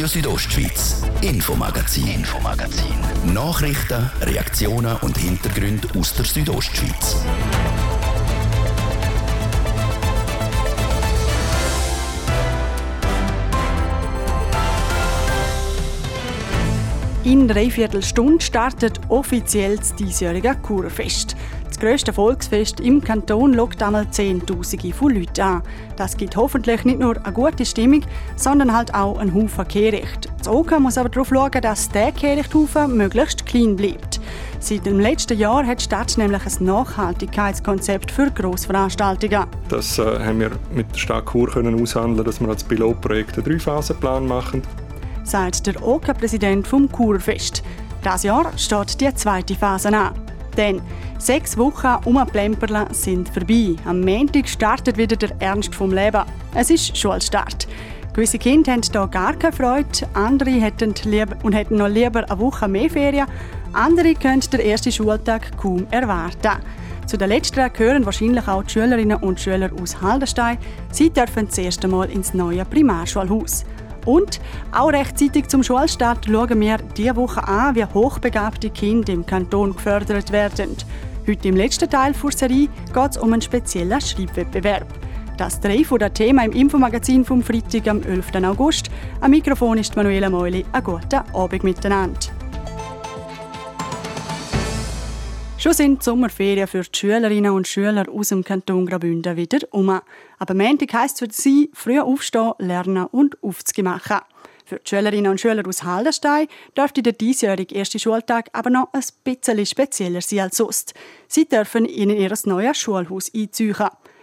Radio Südostschweiz, Infomagazin. Nachrichten, Reaktionen und Hintergründe aus der Südostschweiz. In 3/4 Stunde startet offiziell das diesjährige Churerfest. Das grösste Volksfest im Kanton lockt einmal Zehntausende von Leuten an. Das gibt hoffentlich nicht nur eine gute Stimmung, sondern halt auch einen Haufen Kehricht. Das OK muss aber darauf schauen, dass der Kehrichthaufen möglichst klein bleibt. Seit dem letzten Jahr hat die Stadt nämlich ein Nachhaltigkeitskonzept für Grossveranstaltungen. Das haben wir mit der Stadt Chur können aushandeln, dass wir als Pilotprojekt einen 3-Phasen-Plan machen. Sagt der OK-Präsident vom Churerfest. Dieses Jahr steht die zweite Phase an. Denn 6 Wochen um ein Plemperle sind vorbei. Am Montag startet wieder der Ernst vom Leben. Es ist Schulstart. Gewisse Kinder haben hier gar keine Freude, andere hätten noch lieber eine Woche mehr Ferien. Andere können den ersten Schultag kaum erwarten. Zu den Letzteren gehören wahrscheinlich auch die Schülerinnen und Schüler aus Haldenstein. Sie dürfen das erste Mal ins neue Primarschulhaus. Und auch rechtzeitig zum Schulstart schauen wir diese Woche an, wie hochbegabte Kinder im Kanton gefördert werden. Heute im letzten Teil der Serie geht es um einen speziellen Schreibwettbewerb. Das 3 von den Themen im Infomagazin vom Freitag, am 11. August. Am Mikrofon ist Manuela Mäuli. Einen guten Abend miteinander. Schon sind die Sommerferien für die Schülerinnen und Schüler aus dem Kanton Graubünden wieder um. Aber Montag heisst für sie, früh aufstehen, lernen und aufzugehen machen. Für die Schülerinnen und Schüler aus Haldenstein dürfte der diesjährige erste Schultag aber noch ein bisschen spezieller sein als sonst. Sie dürfen in ihr neues Schulhaus einziehen.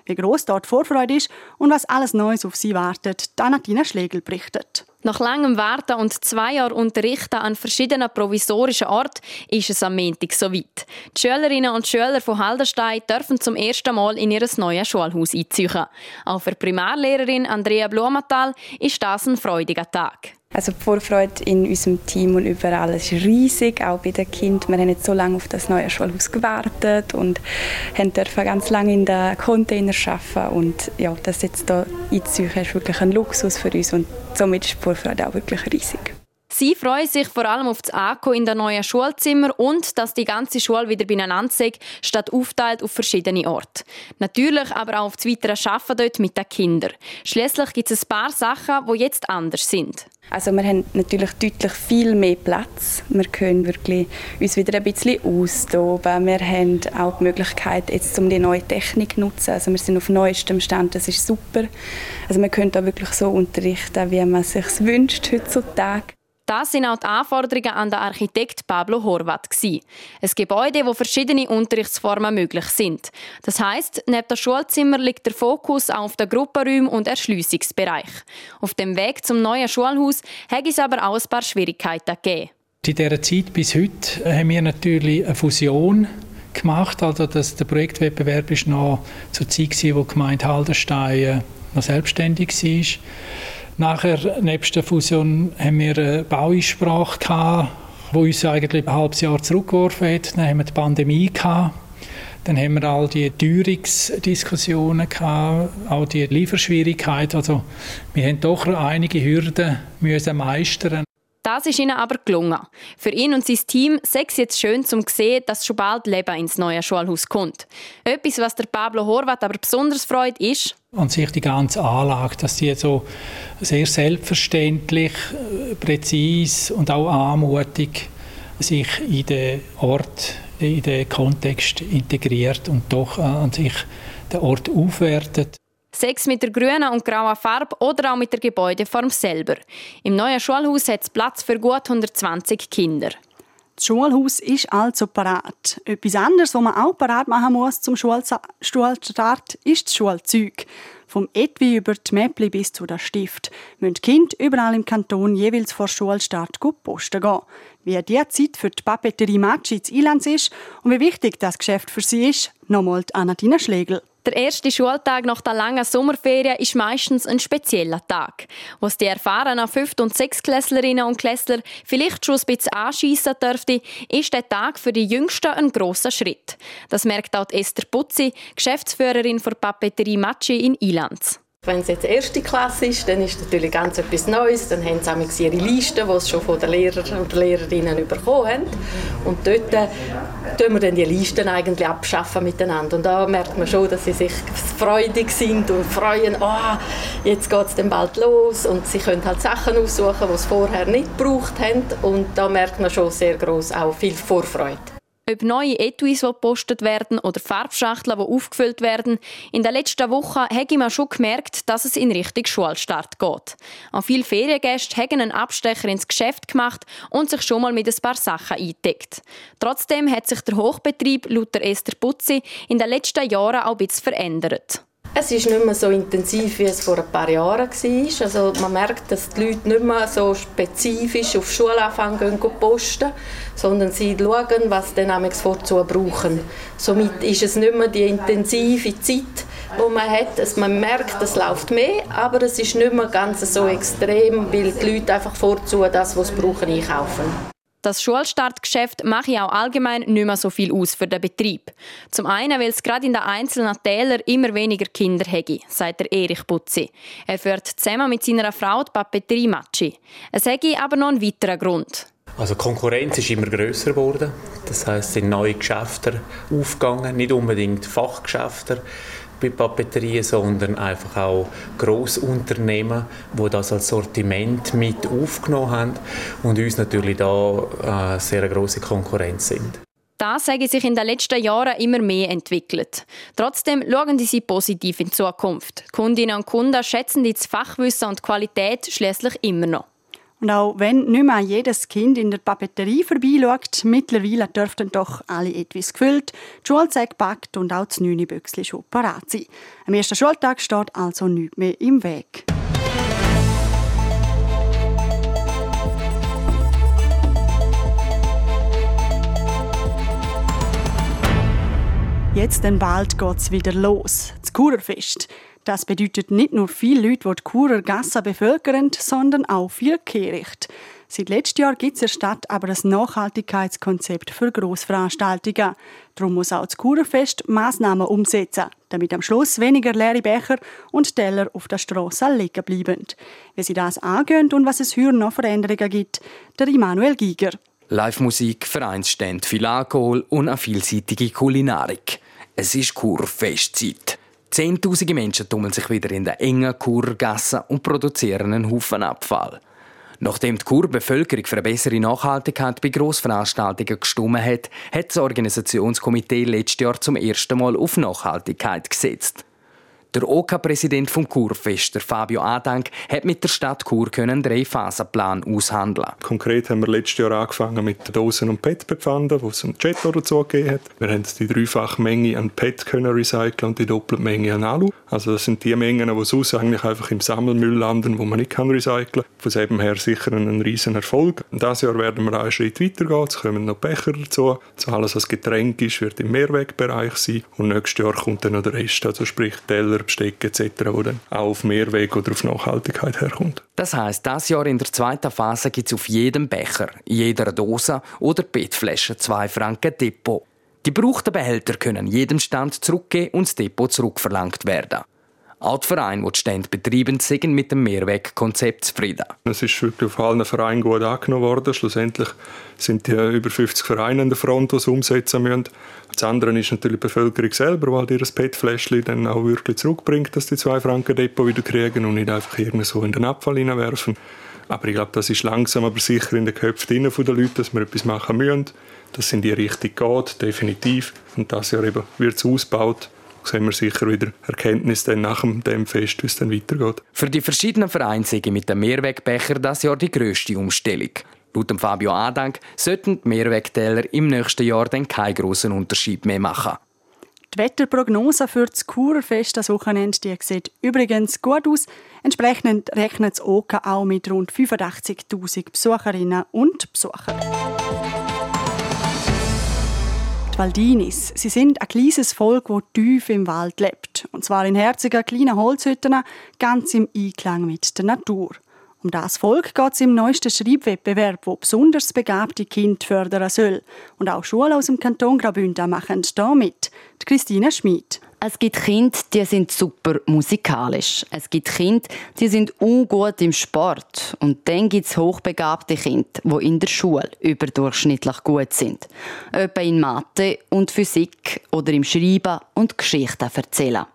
Wie gross dort die Vorfreude ist und was alles Neues auf sie wartet, Anna-Tina Schlegel berichtet. Nach langem Warten und 2 Jahren Unterrichten an verschiedenen provisorischen Orten ist es am Montag soweit. Die Schülerinnen und Schüler von Haldenstein dürfen zum ersten Mal in ihr neues Schulhaus einziehen. Auch für Primarlehrerin Andrea Blomatal ist das ein freudiger Tag. Also die Vorfreude in unserem Team und überall ist riesig, auch bei den Kindern. Wir haben jetzt so lange auf das neue Schulhaus gewartet und durften ganz lange in den Containern arbeiten. Und ja, das jetzt hier einzuziehen, ist wirklich ein Luxus für uns und somit ist die Vorfreude auch wirklich riesig. Sie freuen sich vor allem auf das Ankommen in den neuen Schulzimmer und dass die ganze Schule wieder beieinander ist, statt aufteilt auf verschiedene Orte. Natürlich aber auch auf das weitere Arbeiten dort mit den Kindern. Schliesslich gibt es ein paar Sachen, die jetzt anders sind. Also wir haben natürlich deutlich viel mehr Platz. Wir können wirklich uns wieder ein bisschen austoben. Wir haben auch die Möglichkeit, jetzt, um die neue Technik zu nutzen. Also wir sind auf neuestem Stand, das ist super. Also wir können da wirklich so unterrichten, wie man es sich wünscht heutzutage. Das waren auch die Anforderungen an den Architekt Pablo Horvat. Ein Gebäude, wo verschiedene Unterrichtsformen möglich sind. Das heisst, neben dem Schulzimmer liegt der Fokus auf den Gruppenräumen und Erschliessungsbereich. Auf dem Weg zum neuen Schulhaus hat es aber auch ein paar Schwierigkeiten gegeben. In dieser Zeit bis heute haben wir natürlich eine Fusion gemacht. Also der Projektwettbewerb war noch zur Zeit, wo die Gemeinde Haldenstein noch selbstständig war. Nachher, nebst der Fusion, haben wir eine Baueinsprache gehabt, die uns eigentlich ein halbes Jahr zurückgeworfen hat. Dann haben wir die Pandemie gehabt. Dann haben wir all die Teuerungsdiskussionen gehabt, auch die Lieferschwierigkeiten. Also, wir haben doch einige Hürden müssen meistern. Das ist ihnen aber gelungen. Für ihn und sein Team sei es jetzt schön zum sehen, dass schon bald Leben ins neue Schulhaus kommt. Etwas, was der Pablo Horvat aber besonders freut, ist, an sich die ganze Anlage, dass die so sehr selbstverständlich, präzise und auch anmutig sich in den Ort, in den Kontext integriert und doch an sich den Ort aufwertet. Sechs mit der grünen und grauen Farbe oder auch mit der Gebäudeform selber. Im neuen Schulhaus hat es Platz für gut 120 Kinder. Das Schulhaus ist also parat. Etwas anderes, was man auch parat machen muss zum Schulstart, ist das Schulzeug. Vom Etui über die Mäppli bis zu der Stift müssen die Kinder überall im Kanton jeweils vor Schulstart gut posten gehen. Wie die Zeit für die Papeterie Maggi in Ilanz ist und wie wichtig das Geschäft für sie ist, nochmal Anna-Tina Schlegel. Der erste Schultag nach der langen Sommerferien ist meistens ein spezieller Tag, wo es die erfahrenen 5. und 6-Klässlerinnen und Klässler vielleicht schon ein bisschen anschiessen dürften, ist der Tag für die Jüngsten ein grosser Schritt. Das merkt auch Esther Putzi, Geschäftsführerin der Papeterie Maggi in Ilanz. Wenn es jetzt die erste Klasse ist, dann ist natürlich ganz etwas Neues. Dann haben sie auch ihre Listen, die sie schon von den Lehrern und Lehrerinnen bekommen haben. Und dort schaffen wir dann die Listen eigentlich abschaffen miteinander. Und da merkt man schon, dass sie sich freudig sind und freuen, jetzt geht es dann bald los. Und sie können halt Sachen aussuchen, die sie vorher nicht gebraucht haben. Und da merkt man schon sehr gross auch viel Vorfreude. Ob neue Etuis, die gepostet werden, oder Farbschachteln, die aufgefüllt werden, in der letzten Woche habe man schon gemerkt, dass es in Richtung Schulstart geht. Auch viele Feriengäste haben einen Abstecher ins Geschäft gemacht und sich schon mal mit ein paar Sachen eingedeckt. Trotzdem hat sich der Hochbetrieb laut Esther Putzi in den letzten Jahren auch ein bisschen verändert. Es ist nicht mehr so intensiv, wie es vor ein paar Jahren war. Also man merkt, dass die Leute nicht mehr so spezifisch auf Schulanfang gehen posten, sondern sie schauen, was sie dann vorzu brauchen. Somit ist es nicht mehr die intensive Zeit, die man hat. Man merkt, es läuft mehr, aber es ist nicht mehr ganz so extrem, weil die Leute einfach vorzu das, was sie brauchen, einkaufen. Das Schulstartgeschäft mache auch allgemein nicht mehr so viel aus für den Betrieb. Zum einen, weil es gerade in den einzelnen Tälern immer weniger Kinder hätte, sagt der Erich Butzi. Er führt zusammen mit seiner Frau die Papeterie Maggi. Es hätte aber noch einen weiteren Grund. Also die Konkurrenz ist immer grösser geworden. Das heisst, es sind neue Geschäfte aufgegangen, nicht unbedingt Fachgeschäfte bei Papeterien, sondern einfach auch Grossunternehmen, die das als Sortiment mit aufgenommen haben und uns natürlich da sehr grosse Konkurrenz sind. Das hat sich in den letzten Jahren immer mehr entwickelt. Trotzdem schauen sie positiv in die Zukunft. Kundinnen und Kunden schätzen das Fachwissen und die Qualität schliesslich immer noch. Und auch wenn nicht mehr jedes Kind in der Papeterie vorbeischaut, mittlerweile dürften doch alle etwas gefüllt, die Schulzeit gepackt und auch das 9-Büchsli schon parat sein. Am ersten Schultag steht also nichts mehr im Weg. Jetzt denn bald geht es wieder los, das Churerfest. Das bedeutet nicht nur viele Leute, die die Churer Gassen bevölkern, sondern auch viel Kehricht. Seit letztem Jahr gibt es in der Stadt aber ein Nachhaltigkeitskonzept für Grossveranstaltungen. Darum muss auch das Churerfest Massnahmen umsetzen, damit am Schluss weniger leere Becher und Teller auf der Strasse liegen bleiben. Wie sie das angehen und was es heuer noch Veränderungen gibt, der Immanuel Giger. Live-Musik, Vereinsstände, viel Alkohol und eine vielseitige Kulinarik. Es ist Churerfestzeit. 10'000 Menschen tummeln sich wieder in den engen Churergassen und produzieren einen Haufen Abfall. Nachdem die Churer Bevölkerung für eine bessere Nachhaltigkeit bei Grossveranstaltungen gestimmt hat, hat das Organisationskomitee letztes Jahr zum ersten Mal auf Nachhaltigkeit gesetzt. Der OK-Präsident des Churerfestes, Fabio Adank, konnte mit der Stadt Chur einen 3-Phasen-Plan aushandeln. Konkret haben wir letztes Jahr angefangen mit Dosen und PET-Bepfanden, die es im Chat dazugegeben hat. Wir haben die 3-fache Menge an PET recyceln und die doppelte Menge an Alu. Also das sind die Mengen, die sonst eigentlich einfach im Sammelmüll landen, die man nicht recyceln kann. Von dem her sicher ein riesen Erfolg. Dieses Jahr werden wir einen Schritt weitergehen. Es kommen noch Becher dazu. Alles, was Getränk ist, wird im Mehrwegbereich sein. Und nächstes Jahr kommt dann noch der Rest, also sprich Teller, Besteck etc., wo dann auch auf Mehrweg oder auf Nachhaltigkeit herkommt. Das heisst, dieses Jahr in der zweiten Phase gibt es auf jedem Becher, jeder Dose oder PET-Flasche 2 Franken Depot. Die gebrauchten Behälter können jedem Stand zurückgehen und das Depot zurückverlangt werden. Auch die Vereine, die die Stände betreiben, sind mit dem Mehrwegkonzept zufrieden. Es ist wirklich auf allen Vereinen gut angenommen worden. Schlussendlich sind die über 50 Vereine an der Front, die es umsetzen müssen. Das andere ist natürlich die Bevölkerung selber, weil die das PET-Fläschchen dann auch wirklich zurückbringt, dass die 2-Franken-Depot wieder kriegen und nicht einfach irgendwie so in den Abfall hineinwerfen. Aber ich glaube, das ist langsam aber sicher in den Köpfen der Leute, dass wir etwas machen müssen, dass es in die Richtung geht, definitiv. Und das Jahr eben wird es ausgebaut. Sehen wir sicher wieder Erkenntnis dann nach dem Fest, wie es dann weitergeht. Für die verschiedenen Vereine sei mit dem Mehrwegbecher das Jahr die grösste Umstellung. Laut Fabio Adank sollten die Mehrwegteller im nächsten Jahr dann keinen grossen Unterschied mehr machen. Die Wetterprognose für das Churerfest das Wochenende die sieht übrigens gut aus. Entsprechend rechnet das OK auch mit rund 85'000 Besucherinnen und Besuchern. Die Waldinis. Sie sind ein kleines Volk, das tief im Wald lebt. Und zwar in herzigen kleinen Holzhütten, ganz im Einklang mit der Natur. Um das Volk geht es im neuesten Schreibwettbewerb, der besonders begabte Kinder fördern soll. Und auch Schulen aus dem Kanton Graubünden machen da mit. Christine Schmid. Es gibt Kinder, die sind super musikalisch. Es gibt Kinder, die sind ungut im Sport. Und dann gibt es hochbegabte Kinder, die in der Schule überdurchschnittlich gut sind. Etwa in Mathe und Physik oder im Schreiben und Geschichten erzählen.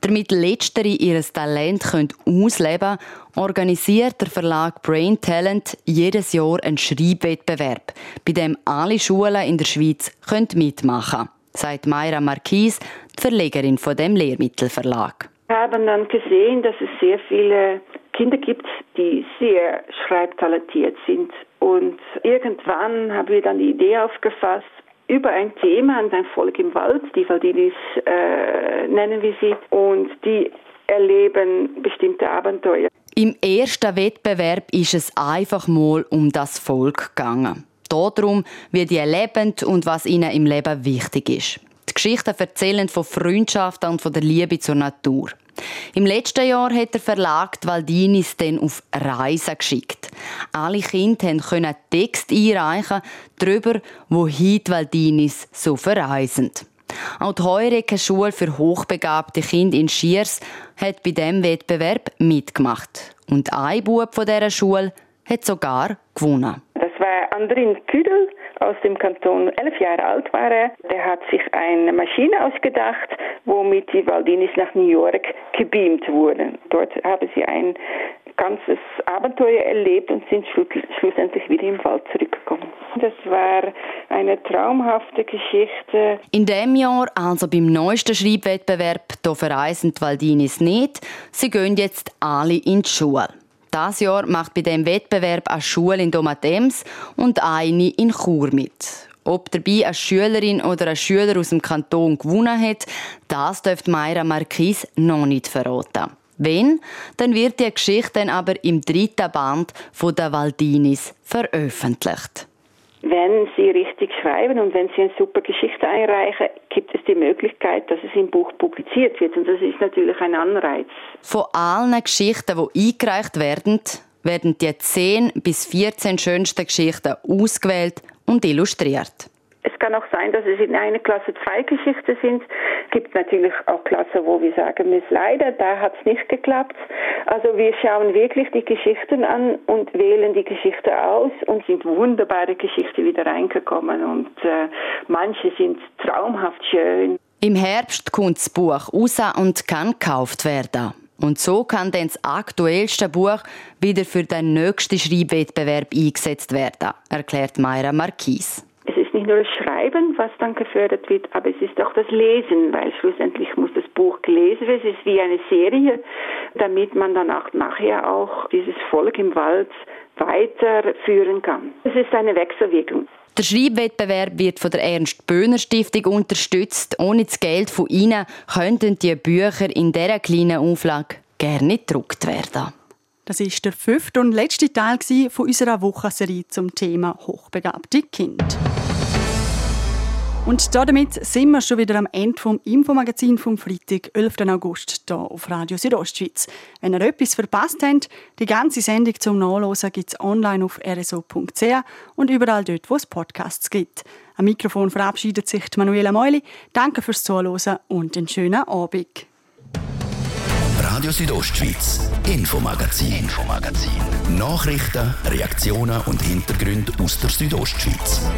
Damit Letztere ihr Talent ausleben können, organisiert der Verlag Brain Talent jedes Jahr einen Schreibwettbewerb, bei dem alle Schulen in der Schweiz mitmachen können, sagt Mayra Marquis, die Verlegerin von dem Lehrmittelverlag. Wir haben dann gesehen, dass es sehr viele Kinder gibt, die sehr schreibtalentiert sind. Und irgendwann haben wir dann die Idee aufgefasst, über ein Thema und ein Volk im Wald, die Waldinis nennen wir sie, und die erleben bestimmte Abenteuer. Im ersten Wettbewerb ist es einfach mal um das Volk gegangen. Darum, wie die leben und was ihnen im Leben wichtig ist. Die Geschichten erzählen von Freundschaften und von der Liebe zur Natur. Im letzten Jahr hat der Verlag die Waldinis dann auf Reisen geschickt. Alle Kinder konnten Texte einreichen, darüber, wohin die Waldinis so verreisen. Auch die Heureke-Schule für hochbegabte Kinder in Schiers hat bei diesem Wettbewerb mitgemacht. Und ein Bub von dieser Schule hat sogar gewonnen. Das war Andrin Küdel aus dem Kanton, 11 Jahre alt war er. Der hat sich eine Maschine ausgedacht, womit die Waldinis nach New York gebeamt wurden. Dort haben sie ein ganzes Abenteuer erlebt und sind schlussendlich wieder im Wald zurückgekommen. Das war eine traumhafte Geschichte. In diesem Jahr, also beim neuesten Schreibwettbewerb, da verreisen die Waldinis nicht. Sie gehen jetzt alle in die Schule. Das Jahr macht bei diesem Wettbewerb eine Schule in Domatems und eine in Chur mit. Ob dabei eine Schülerin oder ein Schüler aus dem Kanton gewonnen hat, das dürfte Mayra Marquis noch nicht verraten. Wenn, dann wird die Geschichte dann aber im 3. Band von der Waldinis veröffentlicht. Wenn Sie richtig schreiben und wenn Sie eine super Geschichte einreichen, gibt es die Möglichkeit, dass es im Buch publiziert wird. Und das ist natürlich ein Anreiz. Von allen Geschichten, die eingereicht werden, werden die 10 bis 14 schönsten Geschichten ausgewählt und illustriert. Es kann auch sein, dass es in einer Klasse 2 Geschichten sind. Es gibt natürlich auch Klassen, wo wir sagen müssen, leider, da hat es nicht geklappt. Also wir schauen wirklich die Geschichten an und wählen die Geschichte aus und sind wunderbare Geschichten wieder reingekommen. Und manche sind traumhaft schön. Im Herbst kommt das Buch raus und kann gekauft werden. Und so kann dann das aktuellste Buch wieder für den nächsten Schreibwettbewerb eingesetzt werden, erklärt Mayra Marquis. Nicht nur das Schreiben, was dann gefördert wird, aber es ist auch das Lesen, weil schlussendlich muss das Buch gelesen werden. Es ist wie eine Serie, damit man dann auch nachher auch dieses Volk im Wald weiterführen kann. Es ist eine Wechselwirkung. Der Schreibwettbewerb wird von der Ernst-Böhner-Stiftung unterstützt. Ohne das Geld von ihnen könnten die Bücher in dieser kleinen Auflage gerne nicht gedruckt werden. Das war der 5. und letzte Teil von unserer Wochenserie zum Thema hochbegabte Kinder. Und damit sind wir schon wieder am Ende des Infomagazins vom Freitag, 11. August, hier auf Radio Südostschweiz. Wenn ihr etwas verpasst habt, die ganze Sendung zum Nachhören gibt es online auf rso.ch und überall dort, wo es Podcasts gibt. Am Mikrofon verabschiedet sich Manuela Mäuli. Danke fürs Zuhören und einen schönen Abend. Radio Südostschweiz, Infomagazin. Nachrichten, Reaktionen und Hintergründe aus der Südostschweiz.